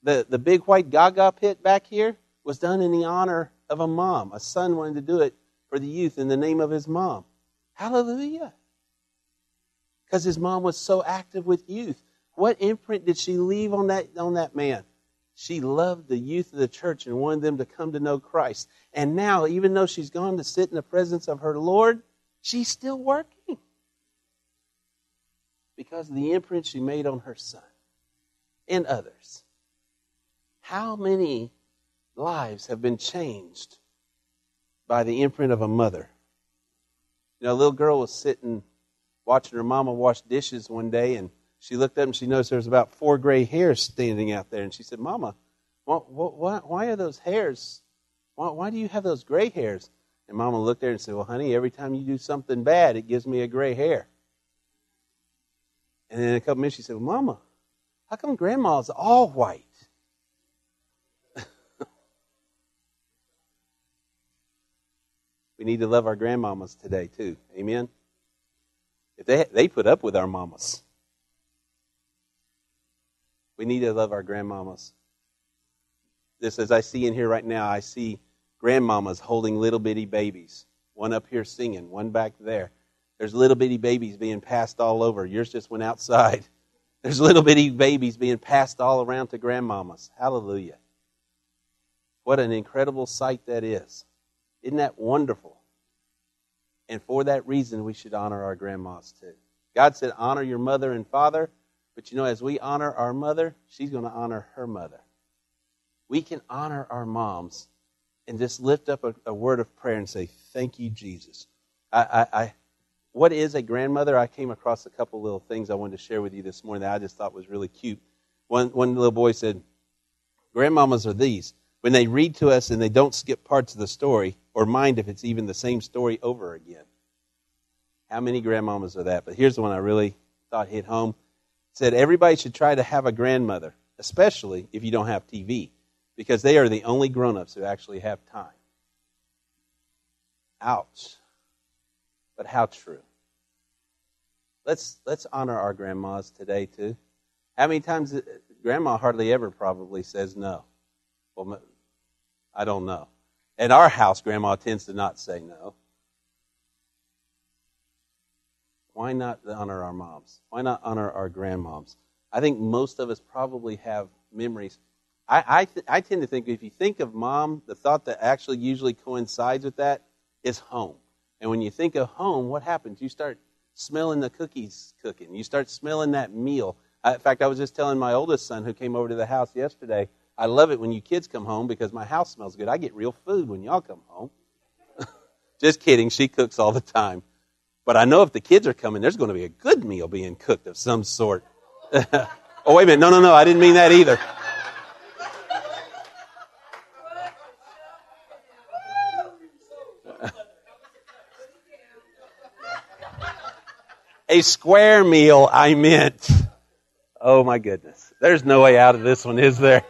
The, the big white Gaga pit back here was done in the honor of a mom. A son wanted to do it for the youth in the name of his mom. Hallelujah. Because his mom was so active with youth. What imprint did she leave on that, on that man? She loved the youth of the church and wanted them to come to know Christ. And now, even though she's gone to sit in the presence of her Lord, she's still working because of the imprint she made on her son and others. How many lives have been changed by the imprint of a mother? You know, a little girl was sitting watching her mama wash dishes one day, and she looked up and she noticed there was about four gray hairs standing out there. And she said, Mama, why, why, why are those hairs? Why, why do you have those gray hairs? And Mama looked there and said, well, honey, every time you do something bad, it gives me a gray hair. And then a couple minutes she said, well, Mama, how come Grandma's all white? We need to love our grandmamas today, too. Amen? If they, they put up with our mamas. We need to love our grandmamas. This, as I see in here right now, I see grandmamas holding little bitty babies. One up here singing, one back there. There's little bitty babies being passed all over. Yours just went outside. There's little bitty babies being passed all around to grandmamas. Hallelujah. What an incredible sight that is. Isn't that wonderful? And for that reason, we should honor our grandmas too. God said, honor your mother and father. But you know, as we honor our mother, she's going to honor her mother. We can honor our moms and just lift up a, a word of prayer and say, thank you, Jesus. I, I, I, what is a grandmother? I came across a couple little things I wanted to share with you this morning that I just thought was really cute. One, one little boy said, grandmamas are these. When they read to us and they don't skip parts of the story or mind if it's even the same story over again. How many grandmamas are that? But here's the one I really thought hit home. Said everybody should try to have a grandmother, especially if you don't have T V, because they are the only grown-ups who actually have time. Ouch. But how true. Let's let's honor our grandmas today, too. How many times Grandma hardly ever probably says no. Well, I don't know. At our house, Grandma tends to not say no. Why not honor our moms? Why not honor our grandmoms? I think most of us probably have memories. I I, th- I tend to think, if you think of mom, the thought that actually usually coincides with that is home. And when you think of home, what happens? You start smelling the cookies cooking. You start smelling that meal. I, in fact, I was just telling my oldest son who came over to the house yesterday, I love it when you kids come home because my house smells good. I get real food when y'all come home. Just kidding. She cooks all the time. But I know if the kids are coming, there's going to be a good meal being cooked of some sort. Oh, wait a minute. No, no, no. I didn't mean that either. A square meal, I meant. Oh, my goodness. There's no way out of this one, is there?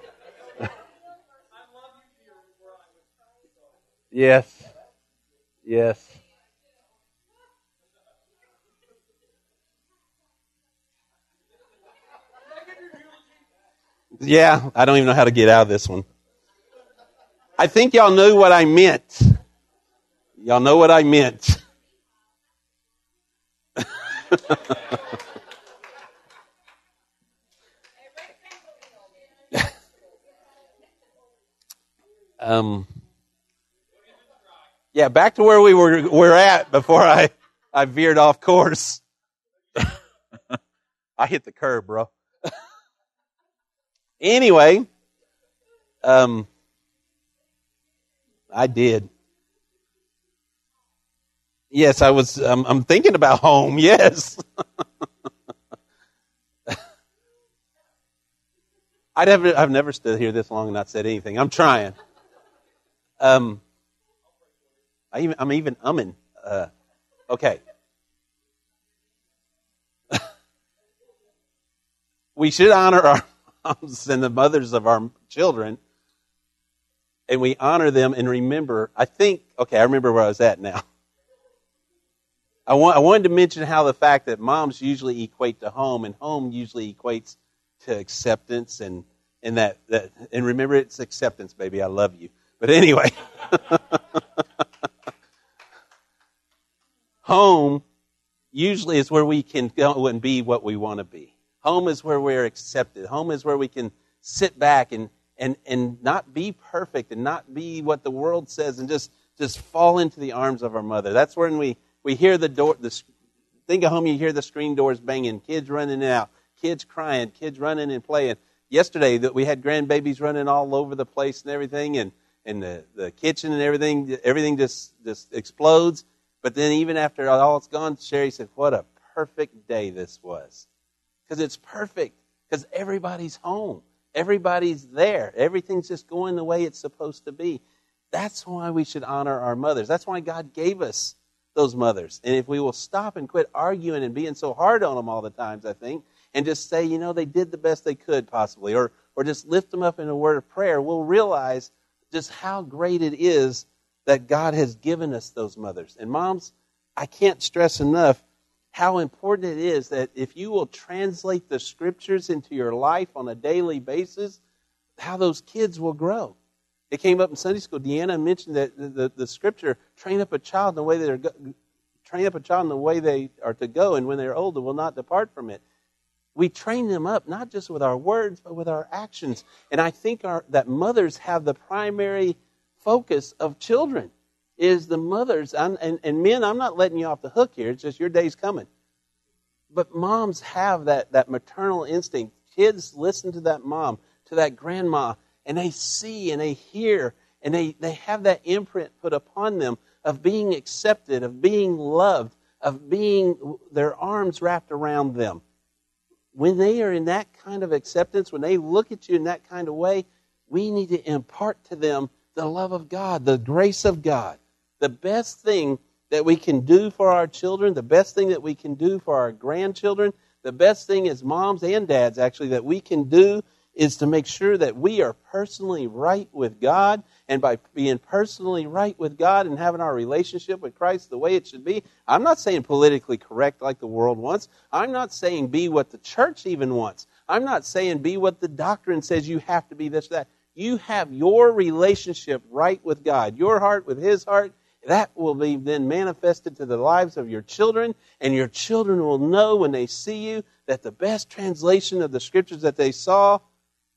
Yes. Yes. Yeah, I don't even know how to get out of this one. I think y'all knew what I meant. Y'all know what I meant. um, yeah, back to where we were we're at before I, I veered off course. I hit the curb, bro. Anyway, um, I did. Yes, I was. Um, I'm thinking about home. Yes, I'd have. I've never stood here this long and not said anything. I'm trying. Um, I even. I'm even umming. Uh, okay. We should honor our moms and the mothers of our children, and we honor them and remember. I think, okay, I remember where I was at now. I, want, I wanted to mention how the fact that moms usually equate to home, and home usually equates to acceptance, and, and that, that and remember, it's acceptance, baby, I love you. But anyway, home usually is where we can go and be what we want to be. Home is where we're accepted. Home is where we can sit back and and and not be perfect and not be what the world says and just, just fall into the arms of our mother. That's when we, we hear the door. The, think of home, you hear the screen doors banging, kids running out, kids crying, kids running and playing. Yesterday that we had grandbabies running all over the place and everything, and, and the, the kitchen and everything, everything just, just explodes. But then even after all it's gone, Sherry said, what a perfect day this was. Because it's perfect, because everybody's home. Everybody's there. Everything's just going the way it's supposed to be. That's why we should honor our mothers. That's why God gave us those mothers. And if we will stop and quit arguing and being so hard on them all the times, I think, and just say, you know, they did the best they could possibly, or, or just lift them up in a word of prayer, we'll realize just how great it is that God has given us those mothers. And moms, I can't stress enough how important it is that if you will translate the scriptures into your life on a daily basis, how those kids will grow. It came up in Sunday school. Deanna mentioned that the, the, the scripture, train up a child in the way they're train up a child in the way they are to go, and when they're older will not depart from it. We train them up not just with our words but with our actions. And I think our, that mothers have the primary focus of children. Is the mothers, and, and, and men, I'm not letting you off the hook here. It's just your day's coming. But moms have that, that maternal instinct. Kids listen to that mom, to that grandma, and they see and they hear, and they, they have that imprint put upon them of being accepted, of being loved, of being their arms wrapped around them. When they are in that kind of acceptance, when they look at you in that kind of way, we need to impart to them the love of God, the grace of God. The best thing that we can do for our children, the best thing that we can do for our grandchildren, the best thing as moms and dads actually that we can do is to make sure that we are personally right with God. And by being personally right with God and having our relationship with Christ the way it should be, I'm not saying politically correct like the world wants. I'm not saying be what the church even wants. I'm not saying be what the doctrine says you have to be this, that. You have your relationship right with God, your heart with his heart. That will be then manifested to the lives of your children, and your children will know when they see you that the best translation of the scriptures that they saw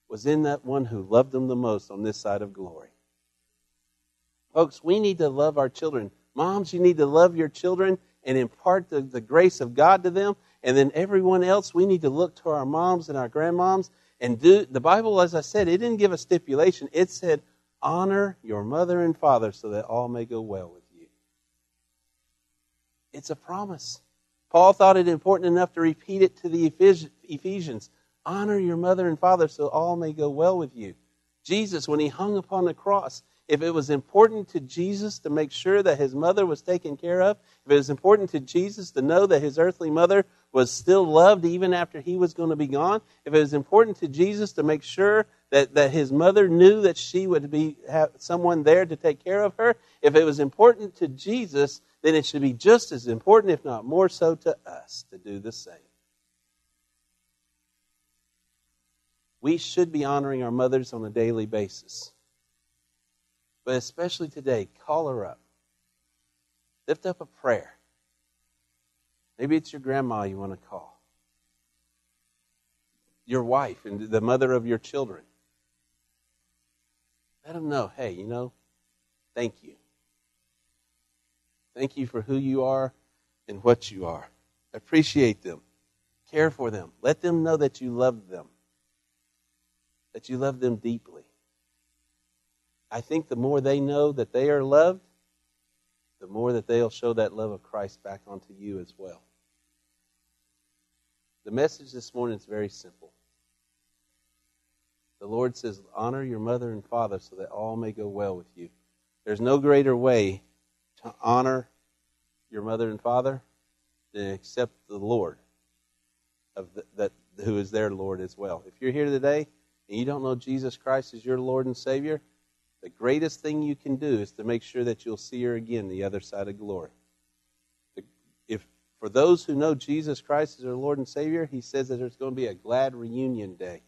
was in that one who loved them the most on this side of glory. Folks, we need to love our children. Moms, you need to love your children and impart the, the grace of God to them. And then everyone else, we need to look to our moms and our grandmoms. And do the Bible, as I said, it didn't give a stipulation. It said, honor your mother and father so that all may go well with you. It's a promise. Paul thought it important enough to repeat it to the Ephesians. Honor your mother and father so all may go well with you. Jesus, when he hung upon the cross, if it was important to Jesus to make sure that his mother was taken care of, if it was important to Jesus to know that his earthly mother was still loved even after he was going to be gone, if it was important to Jesus to make sure that, that his mother knew that she would be have someone there to take care of her, if it was important to Jesus, then it should be just as important, if not more so, to us to do the same. We should be honoring our mothers on a daily basis. But especially today, call her up. Lift up a prayer. Maybe it's your grandma you want to call. Your wife and the mother of your children. Let them know, hey, you know, thank you. Thank you for who you are and what you are. Appreciate them. Care for them. Let them know that you love them. That you love them deeply. I think the more they know that they are loved, the more that they'll show that love of Christ back onto you as well. The message this morning is very simple. The Lord says, honor your mother and father so that all may go well with you. There's no greater way to honor your mother and father than accept the Lord, of the, that who is their Lord as well. If you're here today and you don't know Jesus Christ as your Lord and Savior, the greatest thing you can do is to make sure that you'll see her again the other side of glory. If for those who know Jesus Christ as their Lord and Savior, he says that there's going to be a glad reunion day.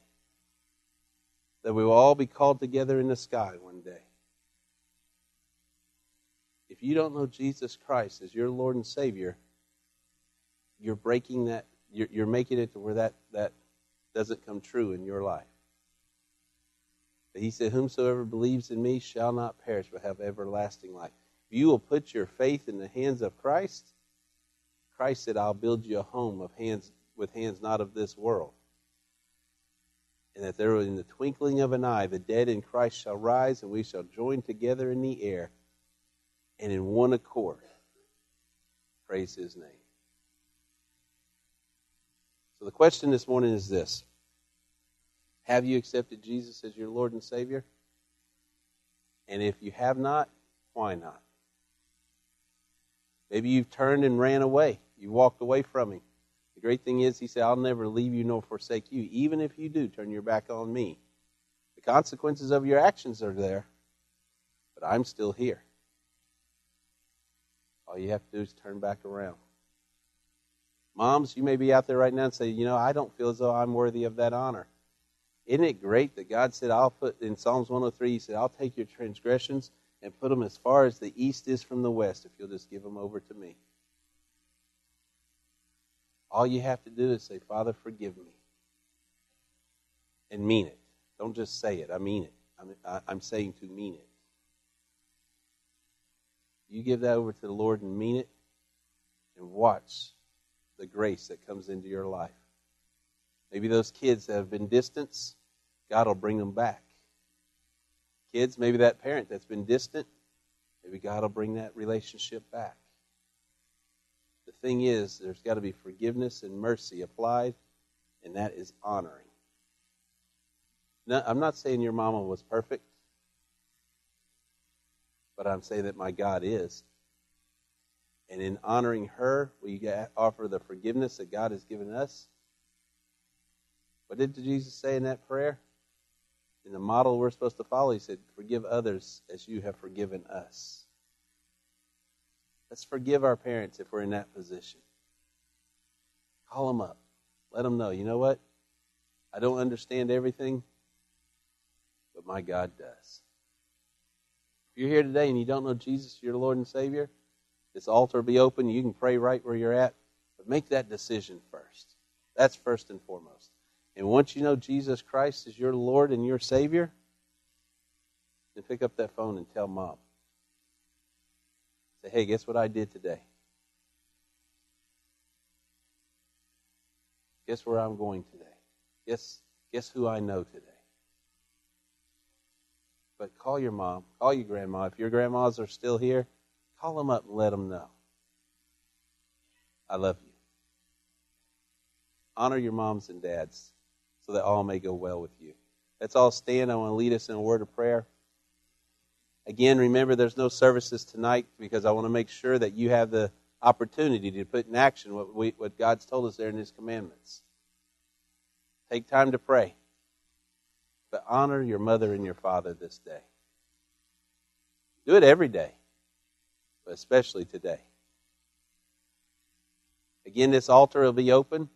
That we will all be called together in the sky one day. If you don't know Jesus Christ as your Lord and Savior, you're breaking that, you're, you're making it to where that, that doesn't come true in your life. He said, whomsoever believes in me shall not perish but have everlasting life. If you will put your faith in the hands of Christ, Christ said, I'll build you a home of hands with hands not of this world. And that there in the twinkling of an eye, the dead in Christ shall rise, and we shall join together in the air and in one accord praise his name. So the question this morning is this. Have you accepted Jesus as your Lord and Savior? And if you have not, why not? Maybe you've turned and ran away. You walked away from him. The great thing is, he said, I'll never leave you nor forsake you, even if you do turn your back on me. The consequences of your actions are there, but I'm still here. All you have to do is turn back around. Moms, you may be out there right now and say, you know, I don't feel as though I'm worthy of that honor. Isn't it great that God said, I'll put, in Psalms one oh three, he said, I'll take your transgressions and put them as far as the east is from the west if you'll just give them over to me. All you have to do is say, Father, forgive me. And mean it. Don't just say it. I mean it. I'm, I, I'm saying to mean it. You give that over to the Lord and mean it, and watch the grace that comes into your life. Maybe those kids that have been distant, God will bring them back. Kids, maybe that parent that's been distant, maybe God will bring that relationship back. The thing is, there's got to be forgiveness and mercy applied, and that is honoring. Now, I'm not saying your mama was perfect, but I'm saying that my God is. And in honoring her, we offer the forgiveness that God has given us. What did Jesus say in that prayer? In the model we're supposed to follow, he said, forgive others as you have forgiven us. Let's forgive our parents if we're in that position. Call them up. Let them know, you know what? I don't understand everything, but my God does. If you're here today and you don't know Jesus as your Lord and Savior, this altar will be open. You can pray right where you're at, but make that decision first. That's first and foremost. And once you know Jesus Christ is your Lord and your Savior, then pick up that phone and tell Mom. Say, hey, guess what I did today? Guess where I'm going today? Guess, guess who I know today? But call your mom, call your grandma. If your grandmas are still here, call them up and let them know. I love you. Honor your moms and dads so that all may go well with you. Let's all stand. I want to lead us in a word of prayer. Again, remember there's no services tonight because I want to make sure that you have the opportunity to put in action what we, what God's told us there in His commandments. Take time to pray. But honor your mother and your father this day. Do it every day, but especially today. Again, this altar will be open.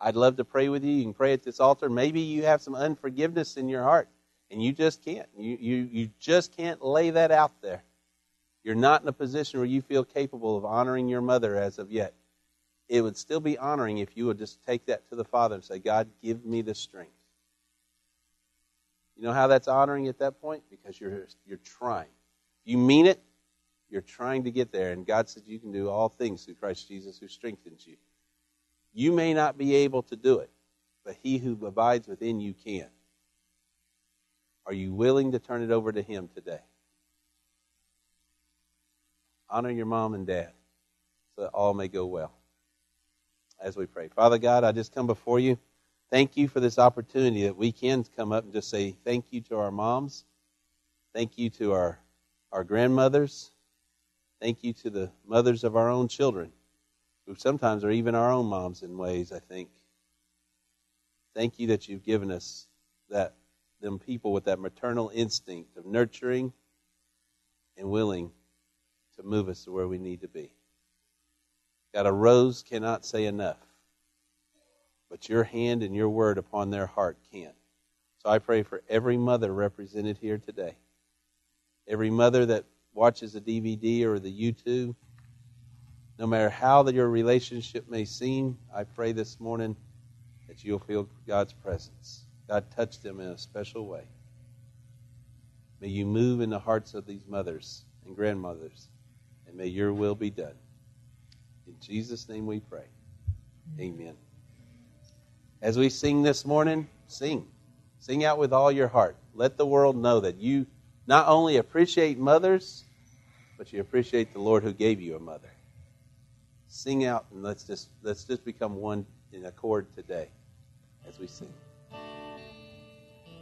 I'd love to pray with you. You can pray at this altar. Maybe you have some unforgiveness in your heart, and you just can't. You, you, you just can't lay that out there. You're not in a position where you feel capable of honoring your mother as of yet. It would still be honoring if you would just take that to the Father and say, God, give me the strength. You know how that's honoring at that point? Because you're you're trying. You mean it. You're trying to get there. And God said you can do all things through Christ Jesus who strengthens you. You may not be able to do it, but He who abides within you can. Are you willing to turn it over to Him today? Honor your mom and dad so that all may go well. As we pray. Father God, I just come before you. Thank you for this opportunity that we can come up and just say thank you to our moms. Thank you to our, our grandmothers. Thank you to the mothers of our own children, who sometimes are even our own moms in ways, I think. Thank you that you've given us that them people with that maternal instinct of nurturing and willing to move us to where we need to be. God, a rose cannot say enough. But your hand and your word upon their heart can. So I pray for every mother represented here today. Every mother that watches the D V D or the YouTube, no matter how that your relationship may seem, I pray this morning that you'll feel God's presence. God, touch them in a special way. May you move in the hearts of these mothers and grandmothers, and may your will be done. In Jesus' name we pray. Amen. As we sing this morning, sing. Sing out with all your heart. Let the world know that you not only appreciate mothers, but you appreciate the Lord who gave you a mother. Sing out and let's just let's just become one in accord today as we sing.